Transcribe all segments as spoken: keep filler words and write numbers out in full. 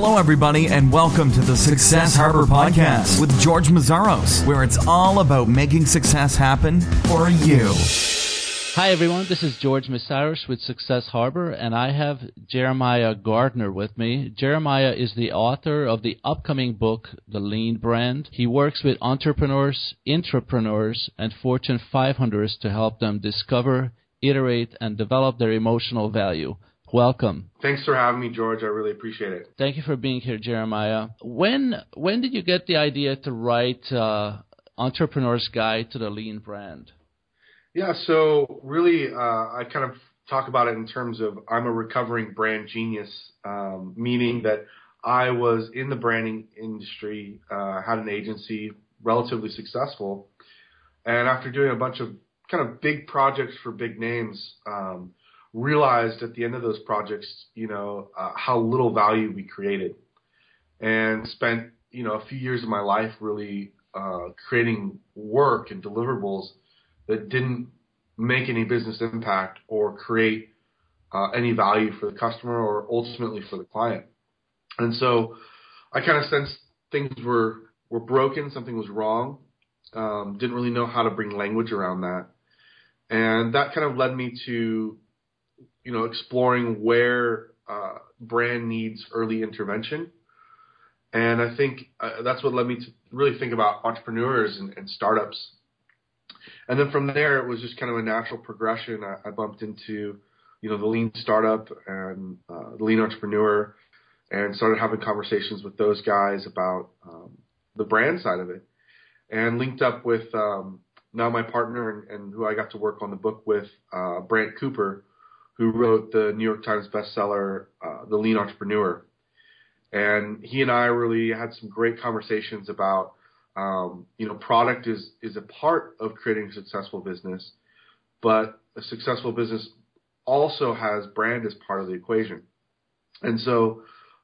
Hello, everybody, and welcome to the Success Harbor Podcast with George Mazaros, where it's all about making success happen for you. Hi, everyone. This is George Mazaros with Success Harbor, and I have Jeremiah Gardner with me. Jeremiah is the author of the upcoming book, The Lean Brand. He works with entrepreneurs, intrapreneurs, and Fortune five hundreds to help them discover, iterate, and develop their emotional value. Welcome. Thanks for having me, George. I really appreciate it. Thank you for being here, Jeremiah. When when did you get the idea to write uh, Entrepreneur's Guide to the Lean Brand? Yeah, so really, uh, I kind of talk about it in terms of I'm a recovering brand genius, um, meaning that I was in the branding industry, uh, had an agency, relatively successful, and after doing a bunch of kind of big projects for big names, um, realized at the end of those projects, you know, uh, how little value we created, and spent, you know, a few years of my life really uh, creating work and deliverables that didn't make any business impact or create uh, any value for the customer or ultimately for the client. And so I kind of sensed things were, were broken, something was wrong, um, didn't really know how to bring language around that. And that kind of led me to, you know, exploring where uh, brand needs early intervention. And I think uh, that's what led me to really think about entrepreneurs and, and startups. And then from there, it was just kind of a natural progression. I, I bumped into, you know, the Lean Startup and uh, the Lean Entrepreneur, and started having conversations with those guys about um, the brand side of it, and linked up with um, now my partner and, and who I got to work on the book with, uh, Brant Cooper, who wrote the New York Times bestseller, uh, The Lean Entrepreneur. And he and I really had some great conversations about, um, you know, product is, is a part of creating a successful business, but a successful business also has brand as part of the equation. And so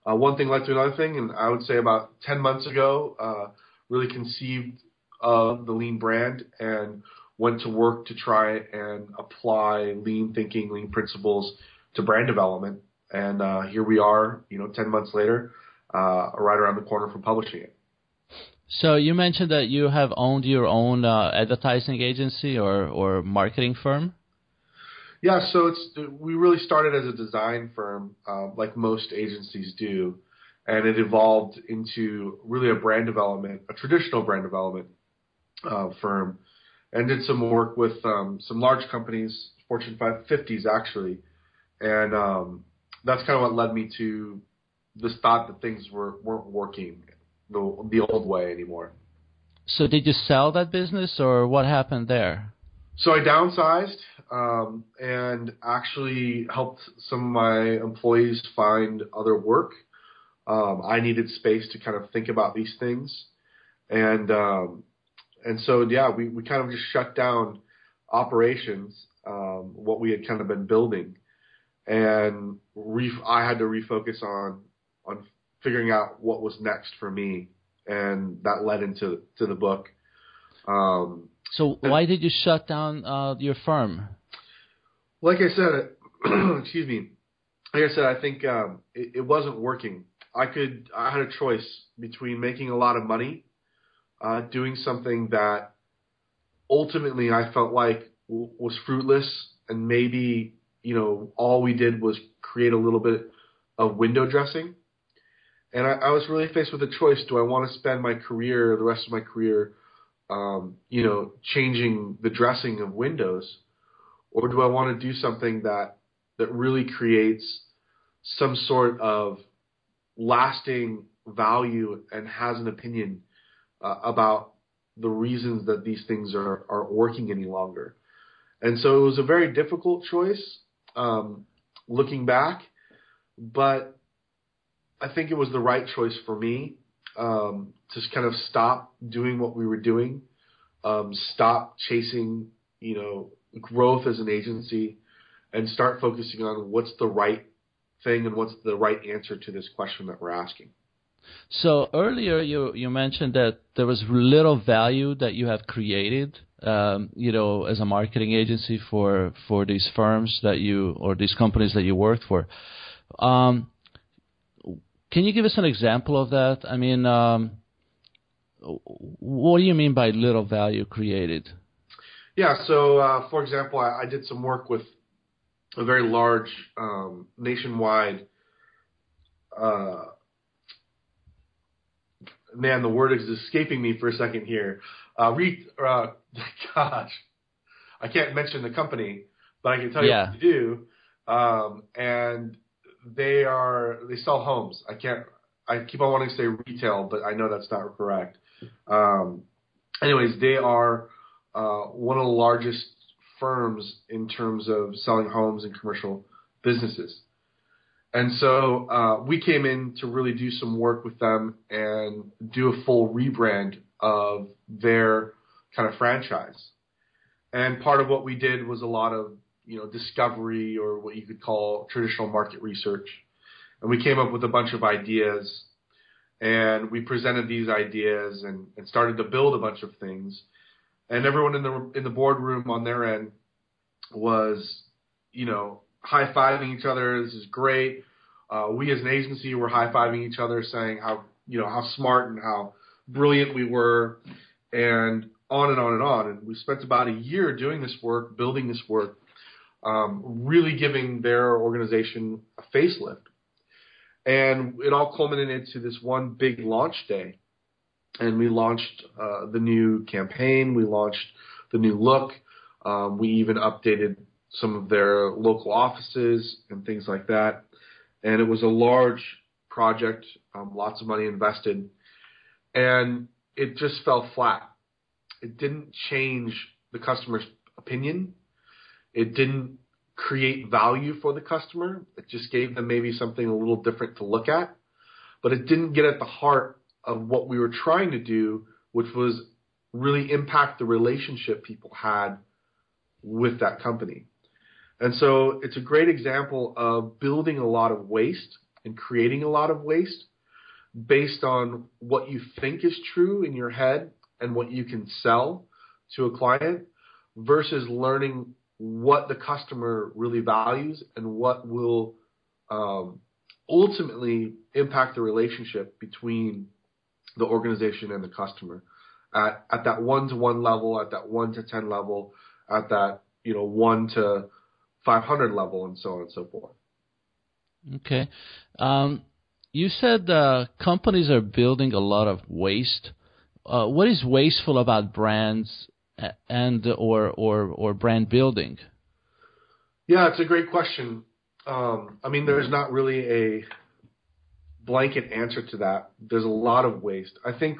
uh, one thing led to another thing, and I would say about ten months ago, uh, really conceived of the Lean Brand and went to work to try and apply lean thinking, lean principles to brand development. And uh, here we are, you know, ten months later, uh, right around the corner from publishing it. So you mentioned that you have owned your own uh, advertising agency or, or marketing firm? Yeah, so it's we really started as a design firm, uh, like most agencies do, and it evolved into really a brand development, a traditional brand development uh, firm. And did some work with um, some large companies, Fortune five fifties actually, and um, that's kind of what led me to this thought that things were, weren't working the, the old way anymore. So did you sell that business, or what happened there? So I downsized um, and actually helped some of my employees find other work. Um, I needed space to kind of think about these things, and um, – And so, yeah, we, we kind of just shut down operations, um, what we had kind of been building, and ref- I had to refocus on on figuring out what was next for me, and that led into to the book. Um, so why did you shut down uh, your firm? Like I said, excuse me. Like I said, I think um, it, it wasn't working. I could I had a choice between making a lot of money. Uh, doing something that ultimately I felt like w- was fruitless, and maybe, you know, all we did was create a little bit of window dressing. And I, I was really faced with a choice. Do I want to spend my career, the rest of my career, um, you know, changing the dressing of windows? Or do I want to do something that, that really creates some sort of lasting value and has an opinion Uh, about the reasons that these things are, aren't working any longer? And so it was a very difficult choice um, looking back, but I think it was the right choice for me um, to kind of stop doing what we were doing, um, stop chasing, you know, growth as an agency, and start focusing on what's the right thing and what's the right answer to this question that we're asking. So earlier you, you mentioned that there was little value that you have created, um, you know, as a marketing agency for, for these firms that you or these companies that you worked for. Um, Can you give us an example of that? I mean, um, what do you mean by little value created? Yeah, so uh, for example, I, I did some work with a very large um, nationwide uh, man, the word is escaping me for a second here. Uh, re- uh, gosh, I can't mention the company, but I can tell you yeah. what to do. Um, and they are they sell homes. I can't. I keep on wanting to say retail, but I know that's not correct. Um, anyways, they are uh, one of the largest firms in terms of selling homes and commercial businesses. And so uh, we came in to really do some work with them and do a full rebrand of their kind of franchise. And part of what we did was a lot of, you know, discovery or what you could call traditional market research. And we came up with a bunch of ideas, and we presented these ideas and, and started to build a bunch of things. And everyone in the in the boardroom on their end was, you know, high-fiving each other. This is great. Uh, we as an agency were high-fiving each other, saying how, you know, how smart and how brilliant we were, and on and on and on. And we spent about a year doing this work, building this work, um, really giving their organization a facelift. And it all culminated into this one big launch day. And we launched uh, the new campaign. We launched the new look. Um, we even updated some of their local offices and things like that. And it was a large project, um, lots of money invested. And it just fell flat. It didn't change the customer's opinion. It didn't create value for the customer. It just gave them maybe something a little different to look at. But it didn't get at the heart of what we were trying to do, which was really impact the relationship people had with that company. And so it's a great example of building a lot of waste and creating a lot of waste based on what you think is true in your head and what you can sell to a client versus learning what the customer really values and what will um, ultimately impact the relationship between the organization and the customer at, at that one-to-one level, at that one-to-ten level, at that, you know, one to five hundred level, and so on and so forth. Okay. Um, you said uh, companies are building a lot of waste. Uh, what is wasteful about brands and or, or, or brand building? Yeah, it's a great question. Um, I mean, there's not really a blanket answer to that. There's a lot of waste. I think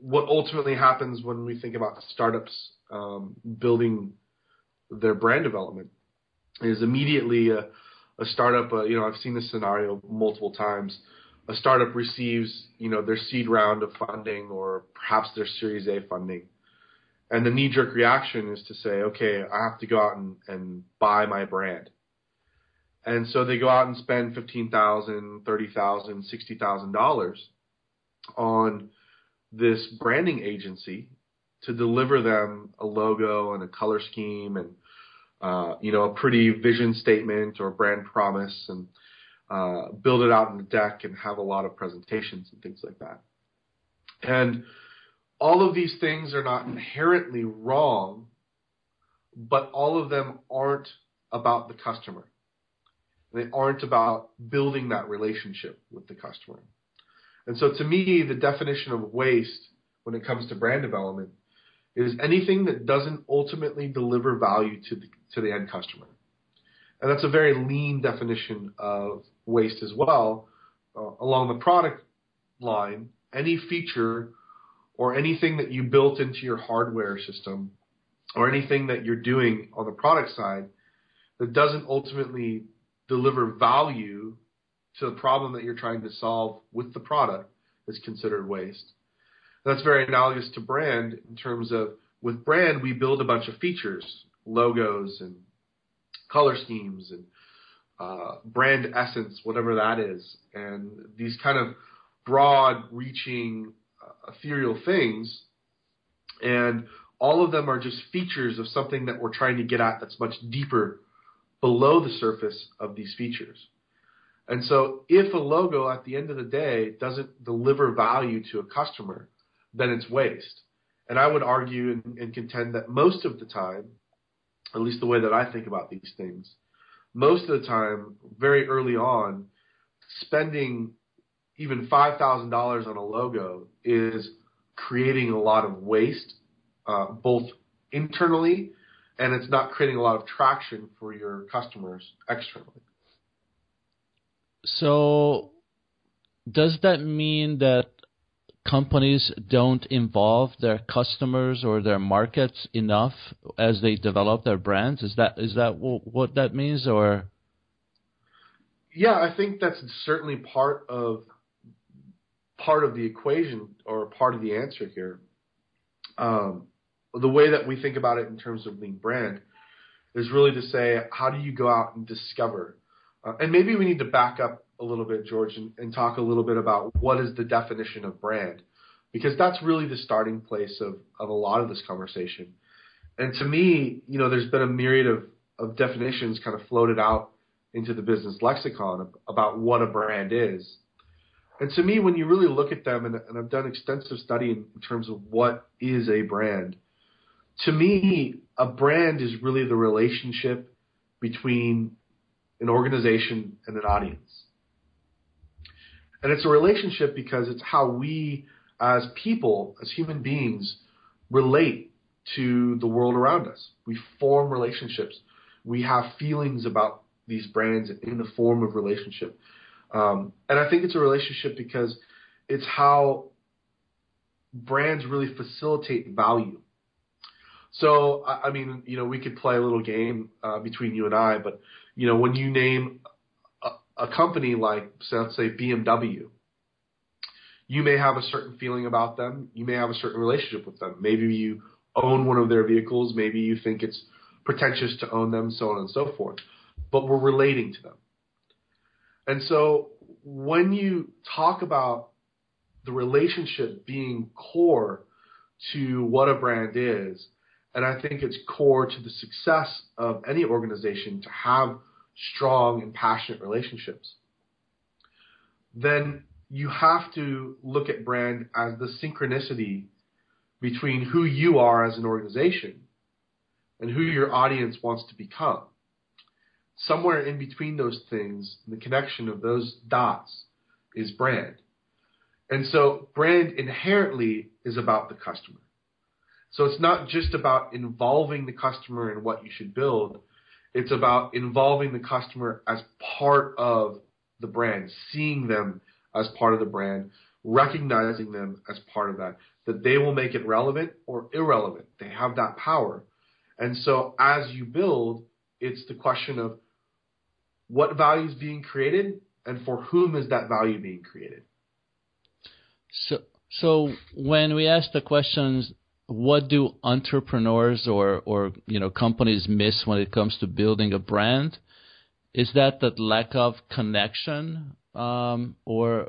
what ultimately happens when we think about startups um, building their brand development is immediately a, a startup, uh, you know, I've seen this scenario multiple times. A startup receives, you know, their seed round of funding or perhaps their Series A funding. And the knee-jerk reaction is to say, okay, I have to go out and, and buy my brand. And so they go out and spend fifteen thousand dollars, thirty thousand dollars, sixty thousand dollars on this branding agency to deliver them a logo and a color scheme and, uh, you know, a pretty vision statement or brand promise and uh, build it out in the deck and have a lot of presentations and things like that. And all of these things are not inherently wrong, but all of them aren't about the customer. They aren't about building that relationship with the customer. And so to me, the definition of waste when it comes to brand development is anything that doesn't ultimately deliver value to the, to the end customer. And that's a very lean definition of waste as well. Uh, along the product line, any feature or anything that you built into your hardware system or anything that you're doing on the product side that doesn't ultimately deliver value to the problem that you're trying to solve with the product is considered waste. That's very analogous to brand in terms of with brand, we build a bunch of features, logos and color schemes and uh, brand essence, whatever that is. And these kind of broad reaching uh, ethereal things. And all of them are just features of something that we're trying to get at that's much deeper below the surface of these features. And so if a logo at the end of the day doesn't deliver value to a customer, then it's waste. And I would argue and, and contend that most of the time, at least the way that I think about these things, most of the time, very early on, spending even five thousand dollars on a logo is creating a lot of waste, uh, both internally, and it's not creating a lot of traction for your customers externally. So does that mean that companies don't involve their customers or their markets enough as they develop their brands? Is that is that what that means? Or yeah, I think that's certainly part of part of the equation or part of the answer here. Um, the way that we think about it in terms of Lean Brand is really to say, how do you go out and discover? Uh, and maybe we need to back up a little bit, George, and, and talk a little bit about what is the definition of brand, because that's really the starting place of, of a lot of this conversation. And to me, you know, there's been a myriad of, of definitions kind of floated out into the business lexicon about what a brand is. And to me, when you really look at them, and, and I've done extensive study in, in terms of what is a brand, to me, a brand is really the relationship between an organization and an audience. And it's a relationship because it's how we as people, as human beings, relate to the world around us. We form relationships. We have feelings about these brands in the form of relationship. Um, and I think it's a relationship because it's how brands really facilitate value. So, I, I mean, you know, we could play a little game uh, between you and I, but, you know, when you name a company like, so let's say, B M W, you may have a certain feeling about them. You may have a certain relationship with them. Maybe you own one of their vehicles. Maybe you think it's pretentious to own them, so on and so forth. But we're relating to them. And so when you talk about the relationship being core to what a brand is, and I think it's core to the success of any organization to have strong and passionate relationships, then you have to look at brand as the synchronicity between who you are as an organization and who your audience wants to become. Somewhere in between those things, the connection of those dots is brand. And so brand inherently is about the customer. So it's not just about involving the customer in what you should build. It's about involving the customer as part of the brand, seeing them as part of the brand, recognizing them as part of that, that they will make it relevant or irrelevant. They have that power. And so as you build, it's the question of what value is being created and for whom is that value being created. So, so when we ask the questions, what do entrepreneurs or, or you know companies miss when it comes to building a brand? Is that that lack of connection, um, or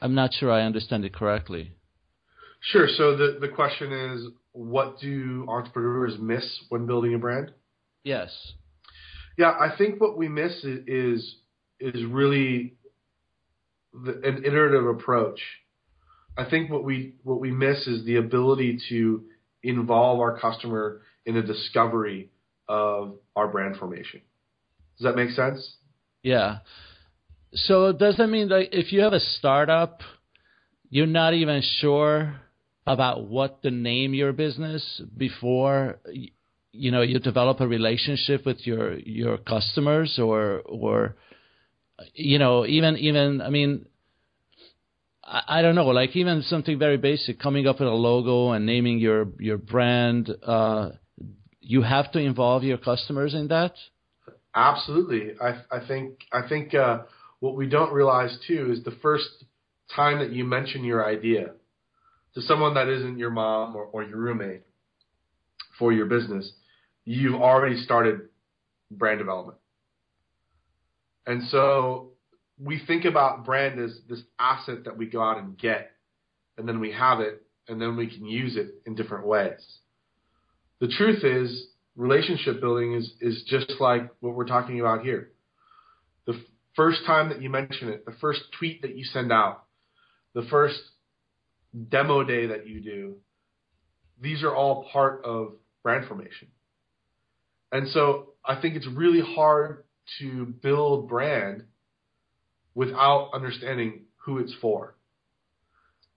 I'm not sure I understand it correctly. Sure. So the, the question is, what do entrepreneurs miss when building a brand? Yes. Yeah, I think what we miss is is, is really the, an iterative approach. I think what we what we miss is the ability to involve our customer in the discovery of our brand formation. Does that make sense? Yeah. So does that mean that if you have a startup, you're not even sure about what to name your business before you know you develop a relationship with your your customers or or you know even even I mean. I don't know, like even something very basic, coming up with a logo and naming your, your brand, uh, you have to involve your customers in that? Absolutely. I, I think I think uh, what we don't realize, too, is the first time that you mention your idea to someone that isn't your mom or, or your roommate for your business, you've already started brand development. And so we think about brand as this asset that we go out and get, and then we have it, and then we can use it in different ways. The truth is, relationship building is, is just like what we're talking about here. The, first time that you mention it, the first tweet that you send out, the first demo day that you do, these are all part of brand formation. And so I think it's really hard to build brand without understanding who it's for.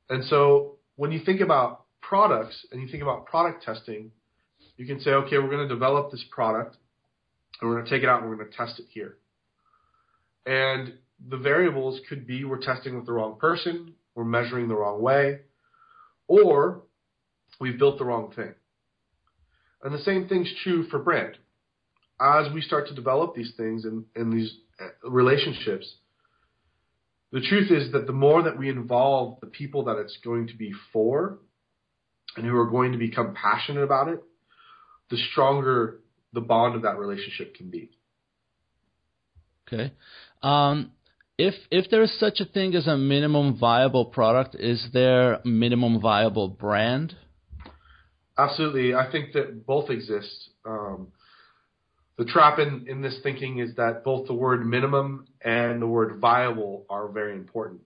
And so when you think about products and you think about product testing, you can say, okay, we're going to develop this product and we're going to take it out and we're going to test it here. And the variables could be we're testing with the wrong person, we're measuring the wrong way, or we've built the wrong thing. And the same thing's true for brand. As we start to develop these things and, and these relationships, the truth is that the more that we involve the people that it's going to be for and who are going to become passionate about it, the stronger the bond of that relationship can be. Okay. Um, if if there is such a thing as a minimum viable product, is there a minimum viable brand? Absolutely. I think that both exist. Um, the trap in, in this thinking is that both the word minimum and the word viable are very important.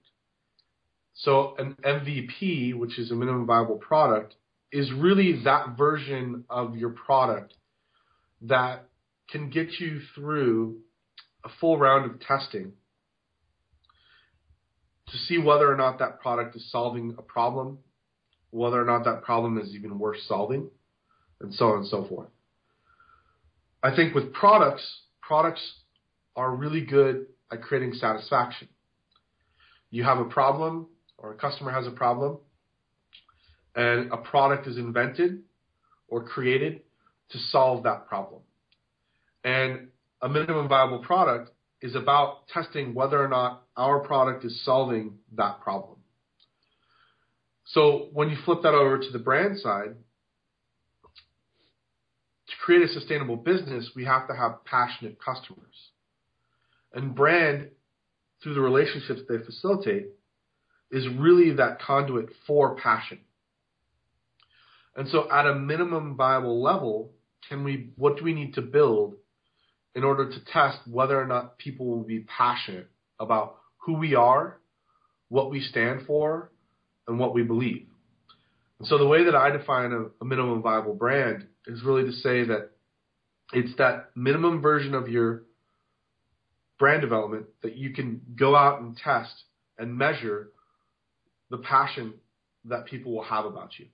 So an M V P, which is a minimum viable product, is really that version of your product that can get you through a full round of testing to see whether or not that product is solving a problem, whether or not that problem is even worth solving, and so on and so forth. I think with products, products are really good at creating satisfaction. You have a problem, or a customer has a problem, and a product is invented or created to solve that problem. And a minimum viable product is about testing whether or not our product is solving that problem. So when you flip that over to the brand side, to create a sustainable business, we have to have passionate customers. And brand, through the relationships they facilitate, is really that conduit for passion. And so at a minimum viable level, can we, what do we need to build in order to test whether or not people will be passionate about who we are, what we stand for, and what we believe? And so the way that I define a, a minimum viable brand is really to say that it's that minimum version of your brand development that you can go out and test and measure the passion that people will have about you.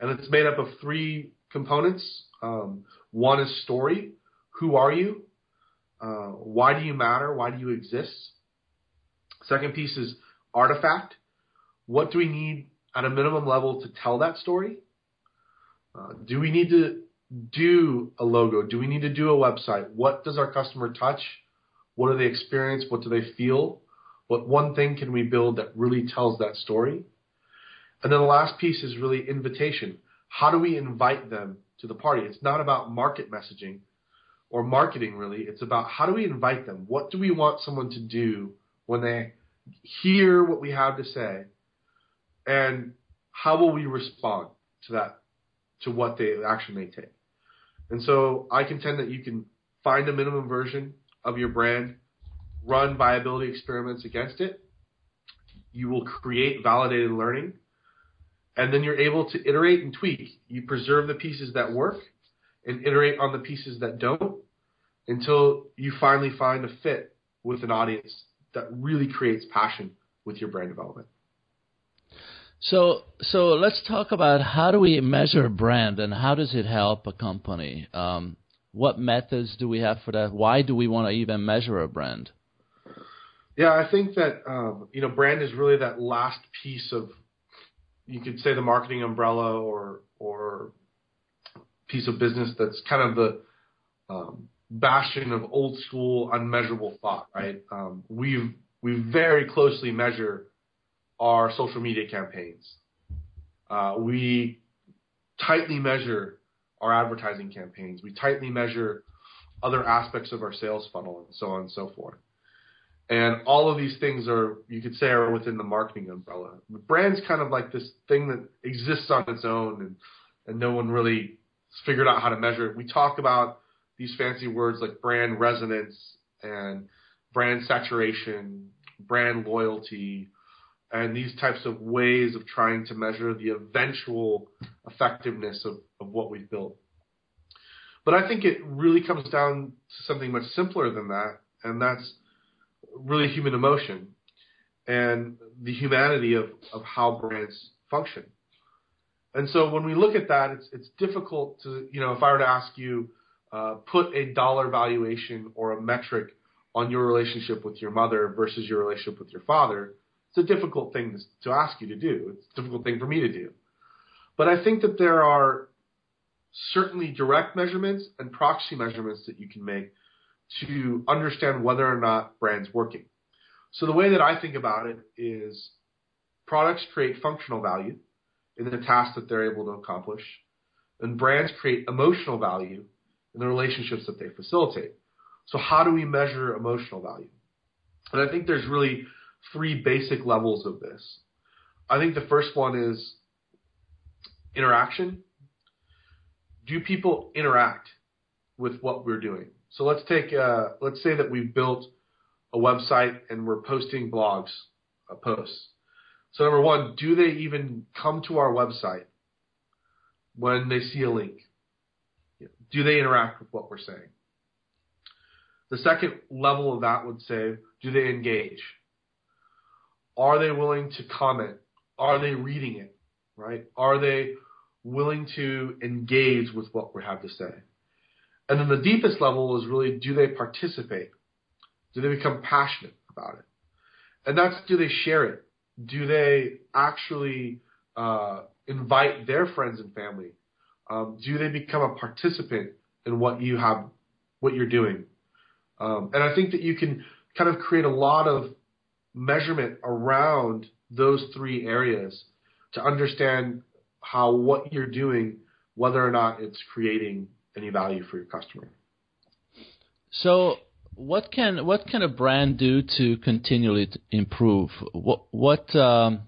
And it's made up of three components. Um, one is story. Who are you? Uh, why do you matter? Why do you exist? Second piece is artifact. What do we need at a minimum level to tell that story? Uh, do we need to do a logo? Do we need to do a website? What does our customer touch? What do they experience? What do they feel? What one thing can we build that really tells that story? And then the last piece is really invitation. How do we invite them to the party? It's not about market messaging or marketing, really. It's about how do we invite them? What do we want someone to do when they hear what we have to say? And how will we respond to that, to what they action they take? And so I contend that you can find a minimum version of your brand, run viability experiments against it. You will create validated learning. And then you're able to iterate and tweak. You preserve the pieces that work and iterate on the pieces that don't until you finally find a fit with an audience that really creates passion with your brand development. So so let's talk about how do we measure brand and how does it help a company? Um, what methods do we have for that? Why do we want to even measure a brand? Yeah, I think that um, you know, brand is really that last piece of, you could say, the marketing umbrella or or piece of business that's kind of the um, bastion of old school unmeasurable thought, right? Um, we've we very closely measure our social media campaigns. Uh, we tightly measure our advertising campaigns. We tightly measure other aspects of our sales funnel and so on and so forth. And all of these things are, you could say, are within the marketing umbrella. The brand's kind of like this thing that exists on its own, and, and no one really figured out how to measure it. We talk about these fancy words like brand resonance and brand saturation, brand loyalty, and these types of ways of trying to measure the eventual effectiveness of, of what we've built. But I think it really comes down to something much simpler than that, and that's really human emotion and the humanity of, of how brands function. And so when we look at that, it's, it's difficult to, you know, if I were to ask you, uh, put a dollar valuation or a metric on your relationship with your mother versus your relationship with your father, it's a difficult thing to ask you to do. It's a difficult thing for me to do. But I think that there are certainly direct measurements and proxy measurements that you can make to understand whether or not brand's working. So the way that I think about it is products create functional value in the tasks that they're able to accomplish, and brands create emotional value in the relationships that they facilitate. So how do we measure emotional value? And I think there's really three basic levels of this. I think the first one is interaction. Do people interact with what we're doing? So let's take, uh, let's say that we've built a website and we're posting blogs, uh, posts. So number one, do they even come to our website when they see a link? Do they interact with what we're saying? The second level of that would say, do they engage? Are they willing to comment? Are they reading it, right? Are they willing to engage with what we have to say? And then the deepest level is really, do they participate? Do they become passionate about it? And that's, do they share it? Do they actually uh, invite their friends and family? Um, do they become a participant in what you have, what you're doing? Um, and I think that you can kind of create a lot of measurement around those three areas to understand how what you're doing, whether or not it's creating any value for your customer. So what can what can a brand do to continually improve? What what um,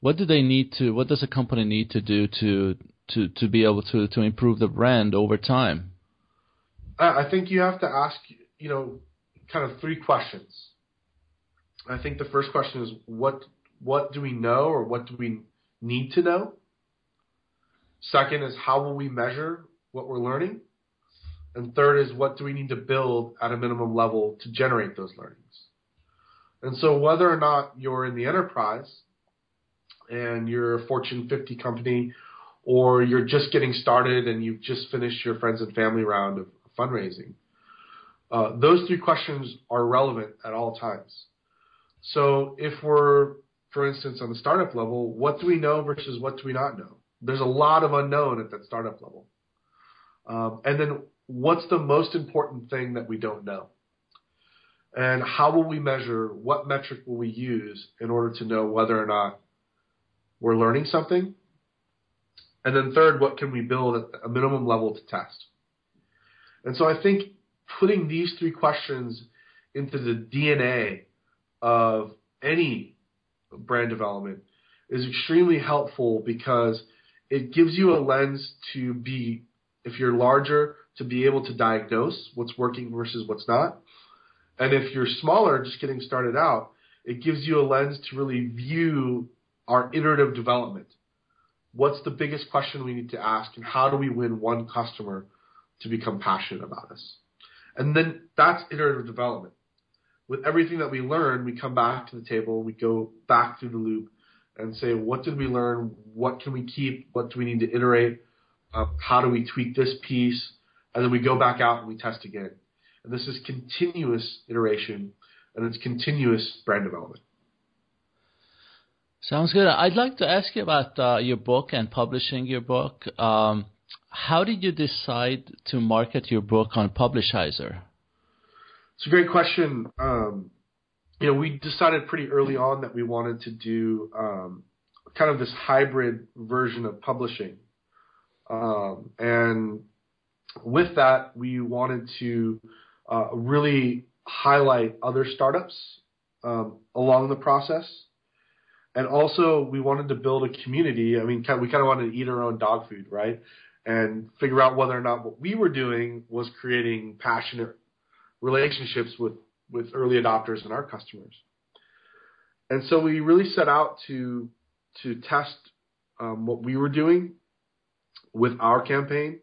what do they need to? What does a company need to do to to, to be able to, to improve the brand over time? I think you have to ask, you know, kind of three questions. I think the first question is what what do we know or what do we need to know? Second is how will we measure what we're learning? And third is what do we need to build at a minimum level to generate those learnings? And so whether or not you're in the enterprise and you're a Fortune fifty company or you're just getting started and you've just finished your friends and family round of fundraising, uh, those three questions are relevant at all times. So if we're, for instance, on the startup level, what do we know versus what do we not know? There's a lot of unknown at that startup level. Um, and then what's the most important thing that we don't know? And how will we measure, what metric will we use in order to know whether or not we're learning something? And then third, what can we build at a minimum level to test? And so I think putting these three questions into the D N A of any brand development is extremely helpful because it gives you a lens to be, if you're larger, to be able to diagnose what's working versus what's not. And if you're smaller, just getting started out, it gives you a lens to really view our iterative development. What's the biggest question we need to ask and how do we win one customer to become passionate about us? And then that's iterative development. With everything that we learn, we come back to the table, we go back through the loop and say, what did we learn? What can we keep? What do we need to iterate? Uh, how do we tweak this piece? And then we go back out and we test again. And this is continuous iteration, and it's continuous brand development. Sounds good. I'd like to ask you about uh, your book and publishing your book. Um, how did you decide to market your book on Publishizer? It's a great question. Um, you know, we decided pretty early on that we wanted to do um, kind of this hybrid version of publishing. Um, and with that, we wanted to uh, really highlight other startups um, along the process. And also, we wanted to build a community. I mean, we kind of wanted to eat our own dog food, right? And figure out whether or not what we were doing was creating passionate relationships with with early adopters and our customers. And so we really set out to to test um, what we were doing with our campaign,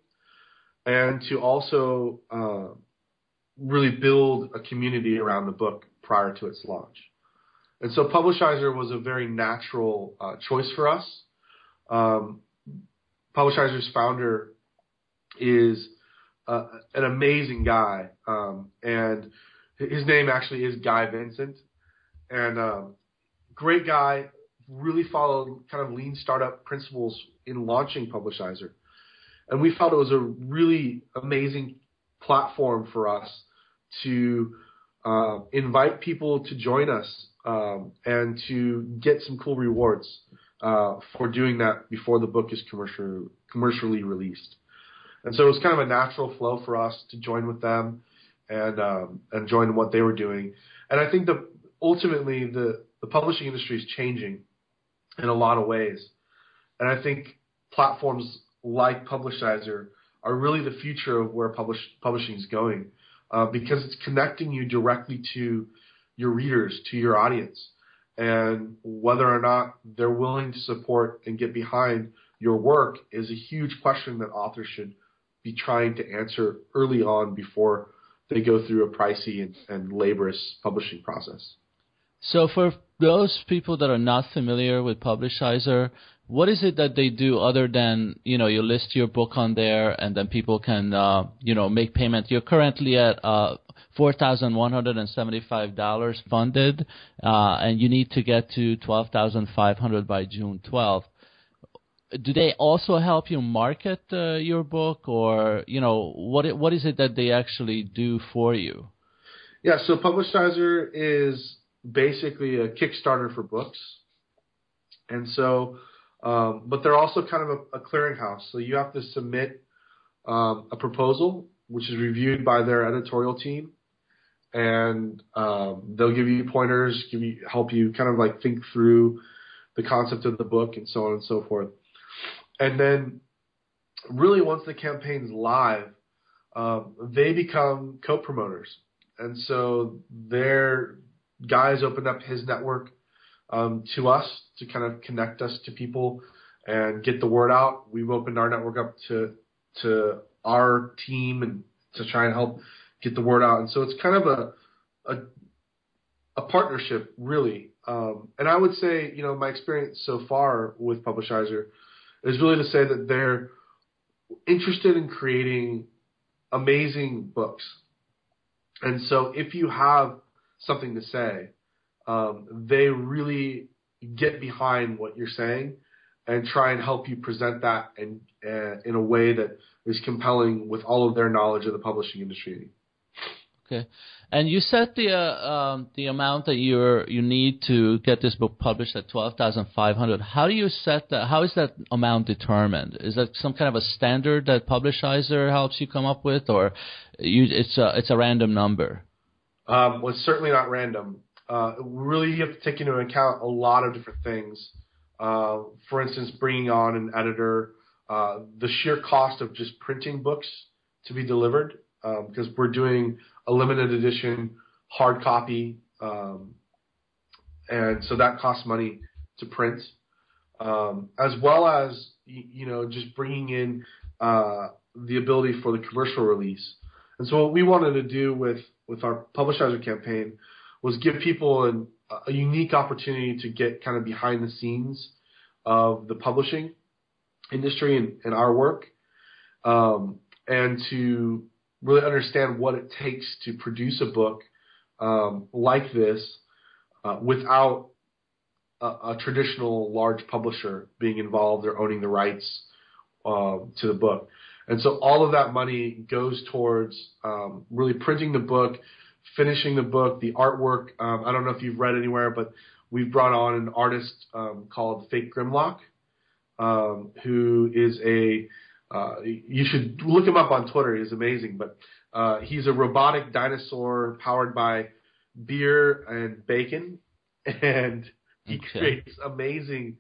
and to also uh, really build a community around the book prior to its launch. And so Publishizer was a very natural uh, choice for us. Um, Publishizer's founder is uh, an amazing guy, um, and his name actually is Guy Vincent, and um, great guy, really followed kind of lean startup principles in launching Publishizer. And we felt it was a really amazing platform for us to uh, invite people to join us um, and to get some cool rewards uh, for doing that before the book is commercial, commercially released. And so it was kind of a natural flow for us to join with them and um, and join what they were doing. And I think the ultimately the, the publishing industry is changing in a lot of ways. And I think platforms like Publishizer are really the future of where publish, publishing is going uh, because it's connecting you directly to your readers, to your audience, and whether or not they're willing to support and get behind your work is a huge question that authors should be trying to answer early on before they go through a pricey and, and laborious publishing process. So for those people that are not familiar with Publishizer, what is it that they do other than, you know, you list your book on there and then people can, uh, you know, make payment? You're currently at uh, four thousand one hundred seventy-five dollars funded, uh, and you need to get to twelve thousand five hundred dollars by June twelfth. Do they also help you market uh, your book, or, you know, what what is it that they actually do for you? Yeah, so Publishizer is basically a Kickstarter for books. And so, um, but they're also kind of a, a clearinghouse. So you have to submit um, a proposal, which is reviewed by their editorial team. And um, they'll give you pointers, give you, help you kind of like think through the concept of the book and so on and so forth. And then really once the campaign's live, um, they become co-promoters. And so their guys opened up his network um, to us to kind of connect us to people and get the word out. We've opened our network up to to our team and to try and help get the word out. And so it's kind of a a, a partnership, really. Um, and I would say, you know, my experience so far with Publishizer is really to say that they're interested in creating amazing books. And so if you have something to say, um, they really get behind what you're saying and try and help you present that in, uh, in a way that is compelling with all of their knowledge of the publishing industry. Okay. And you set the uh, um, the amount that you you need to get this book published at twelve thousand five hundred dollars. How do you set that? How is that amount determined? Is that some kind of a standard that Publishizer helps you come up with, or you, it's a it's a random number? Um, well, it's certainly not random. Uh, really, you have to take into account a lot of different things. Uh, for instance, bringing on an editor, uh, the sheer cost of just printing books to be delivered, um, because we're doing a limited edition hard copy, um, and so that costs money to print, um, as well as, you know, just bringing in uh, the ability for the commercial release. And so what we wanted to do with, with our Publishizer campaign was give people an, a unique opportunity to get kind of behind the scenes of the publishing industry and, and our work, um, and to really understand what it takes to produce a book um, like this uh, without a, a traditional large publisher being involved or owning the rights uh, to the book. And so all of that money goes towards um, really printing the book, finishing the book, the artwork. Um, I don't know if you've read anywhere, but we've brought on an artist um, called Fake Grimlock, um, who is a uh, – you should look him up on Twitter. He's amazing. But uh, he's a robotic dinosaur powered by beer and bacon, and he okay. creates amazing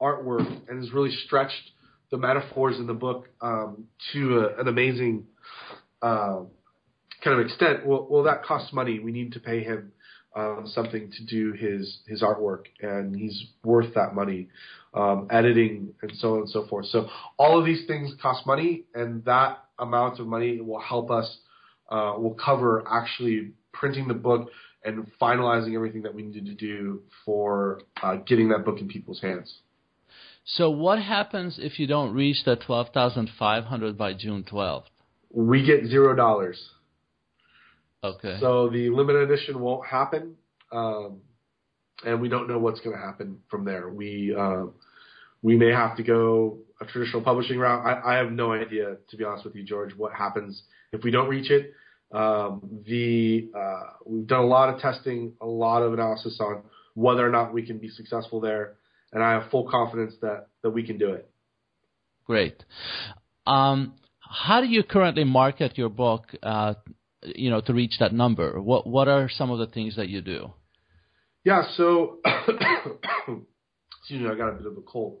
artwork and is really stretched the metaphors in the book um, to a, an amazing uh, kind of extent, well, well, that costs money. We need to pay him um, something to do his his artwork, and he's worth that money. Um, editing and so on and so forth. So all of these things cost money, and that amount of money will help us. Uh, will cover actually printing the book and finalizing everything that we needed to do for uh, getting that book in people's hands. So what happens if you don't reach the twelve thousand five hundred by June twelfth? We get zero dollars. Okay. So the limited edition won't happen, um, and we don't know what's going to happen from there. We uh, we may have to go a traditional publishing route. I, I have no idea, to be honest with you, George, what happens if we don't reach it. Um, the uh, we've done a lot of testing, a lot of analysis on whether or not we can be successful there, and I have full confidence that, that we can do it. Great. Um, how do you currently market your book, uh, you know, to reach that number? What what are some of the things that you do? Yeah. So, excuse me, I got a bit of a cold.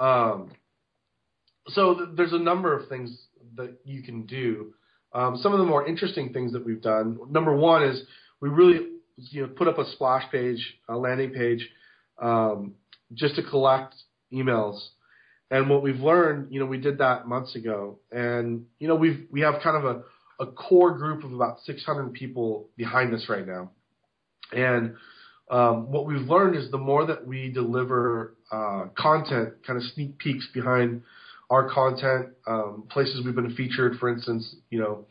Um, so th- there's a number of things that you can do. Um, some of the more interesting things that we've done, number one is we really you know, put up a splash page, a landing page, um, just to collect emails. And what we've learned, you know, we did that months ago. And, you know, we've, we have kind of a, a core group of about six hundred people behind us right now. And um, what we've learned is the more that we deliver uh, content, kind of sneak peeks behind our content, um, places we've been featured, for instance, you know,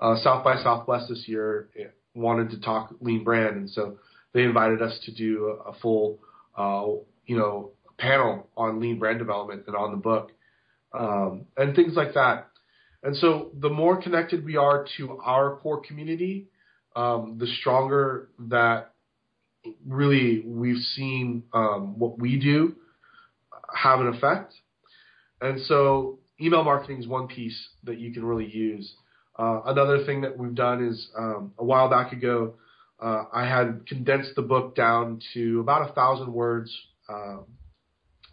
uh, South by Southwest this year wanted to talk Lean Brand, and so they invited us to do a, a full, uh, you know, panel on Lean Brand development and on the book, um, and things like that. And so the more connected we are to our core community, um, the stronger that really we've seen um, what we do have an effect. And so email marketing is one piece that you can really use. Uh, another thing that we've done is um, a while back ago, uh, I had condensed the book down to about a thousand words um,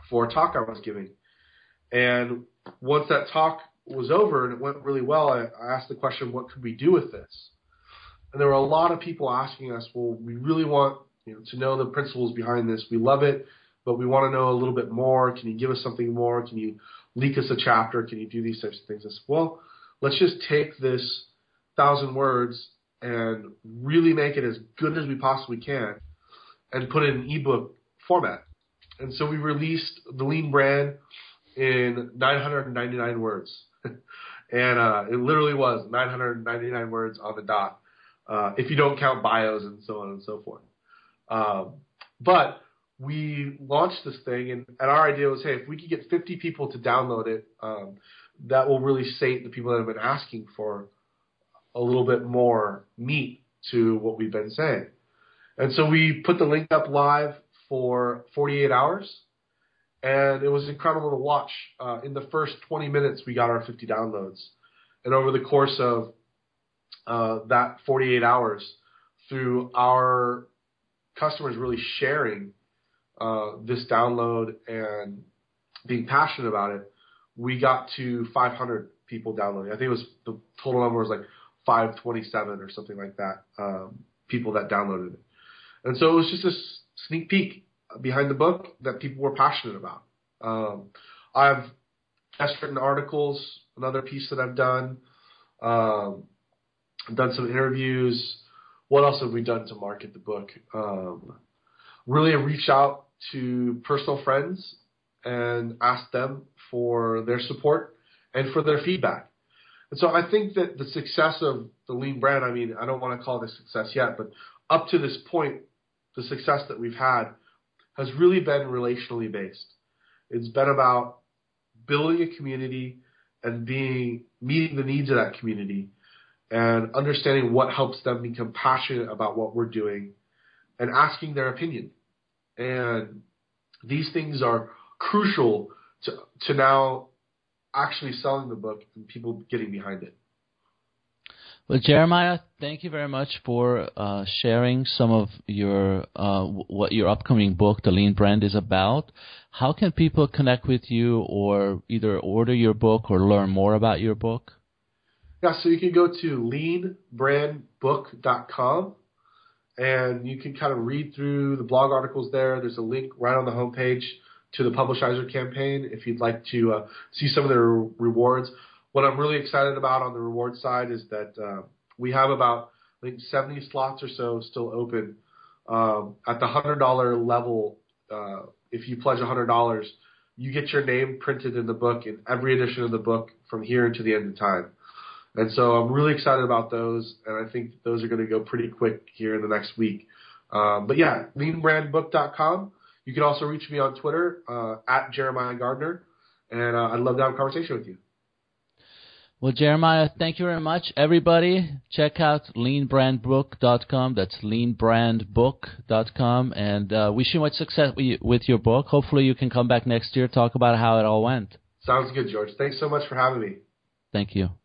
for a talk I was giving. And once that talk was over and it went really well, I, I asked the question, what could we do with this? And there were a lot of people asking us, well, we really want you know, to know the principles behind this. We love it, but we want to know a little bit more. Can you give us something more? Can you leak us a chapter? Can you do these types of things? I said, well, let's just take this thousand words and really make it as good as we possibly can and put it in ebook format. And so we released The Lean Brand in nine hundred ninety-nine words. and uh, it literally was nine hundred ninety-nine words on the dot, uh, if you don't count bios and so on and so forth. Um, but we launched this thing, and, and our idea was, hey, if we could get fifty people to download it, um, that will really sate the people that have been asking for a little bit more meat to what we've been saying. And so we put the link up live for forty-eight hours, and it was incredible to watch. Uh, in the first twenty minutes, we got our fifty downloads. And over the course of uh, that forty-eight hours, through our customers really sharing Uh, this download and being passionate about it, we got to five hundred people downloading. I think it was the total number was like five twenty-seven or something like that, um, people that downloaded it. And so it was just a s- sneak peek behind the book that people were passionate about. Um, I've guest written articles, another piece that I've done. Um, I've done some interviews. What else have we done to market the book? Um, really reach out to personal friends and ask them for their support and for their feedback. And so I think that the success of the Lean Brand, I mean, I don't want to call it a success yet, but up to this point, the success that we've had has really been relationally based. It's been about building a community and being meeting the needs of that community and understanding what helps them become passionate about what we're doing and asking their opinion. And these things are crucial to to now actually selling the book and people getting behind it. Well, Jeremiah, thank you very much for uh, sharing some of your uh, what your upcoming book, The Lean Brand, is about. How can people connect with you or either order your book or learn more about your book? Yeah, so you can go to lean brand book dot com, and you can kind of read through the blog articles there. There's a link right on the homepage to the Publishizer campaign if you'd like to uh, see some of their rewards. What I'm really excited about on the reward side is that uh, we have about I think seventy slots or so still open. Um, at the one hundred dollar level, uh, if you pledge one hundred dollars, you get your name printed in the book in every edition of the book from here until the end of time. And so I'm really excited about those, and I think those are going to go pretty quick here in the next week. Um, but, yeah, lean brand book dot com. You can also reach me on Twitter, uh, at Jeremiah Gardner, and uh, I'd love to have a conversation with you. Well, Jeremiah, thank you very much. Everybody, check out lean brand book dot com. That's lean brand book dot com. And uh, wish you much success with your book. Hopefully you can come back next year, talk about how it all went. Sounds good, George. Thanks so much for having me. Thank you.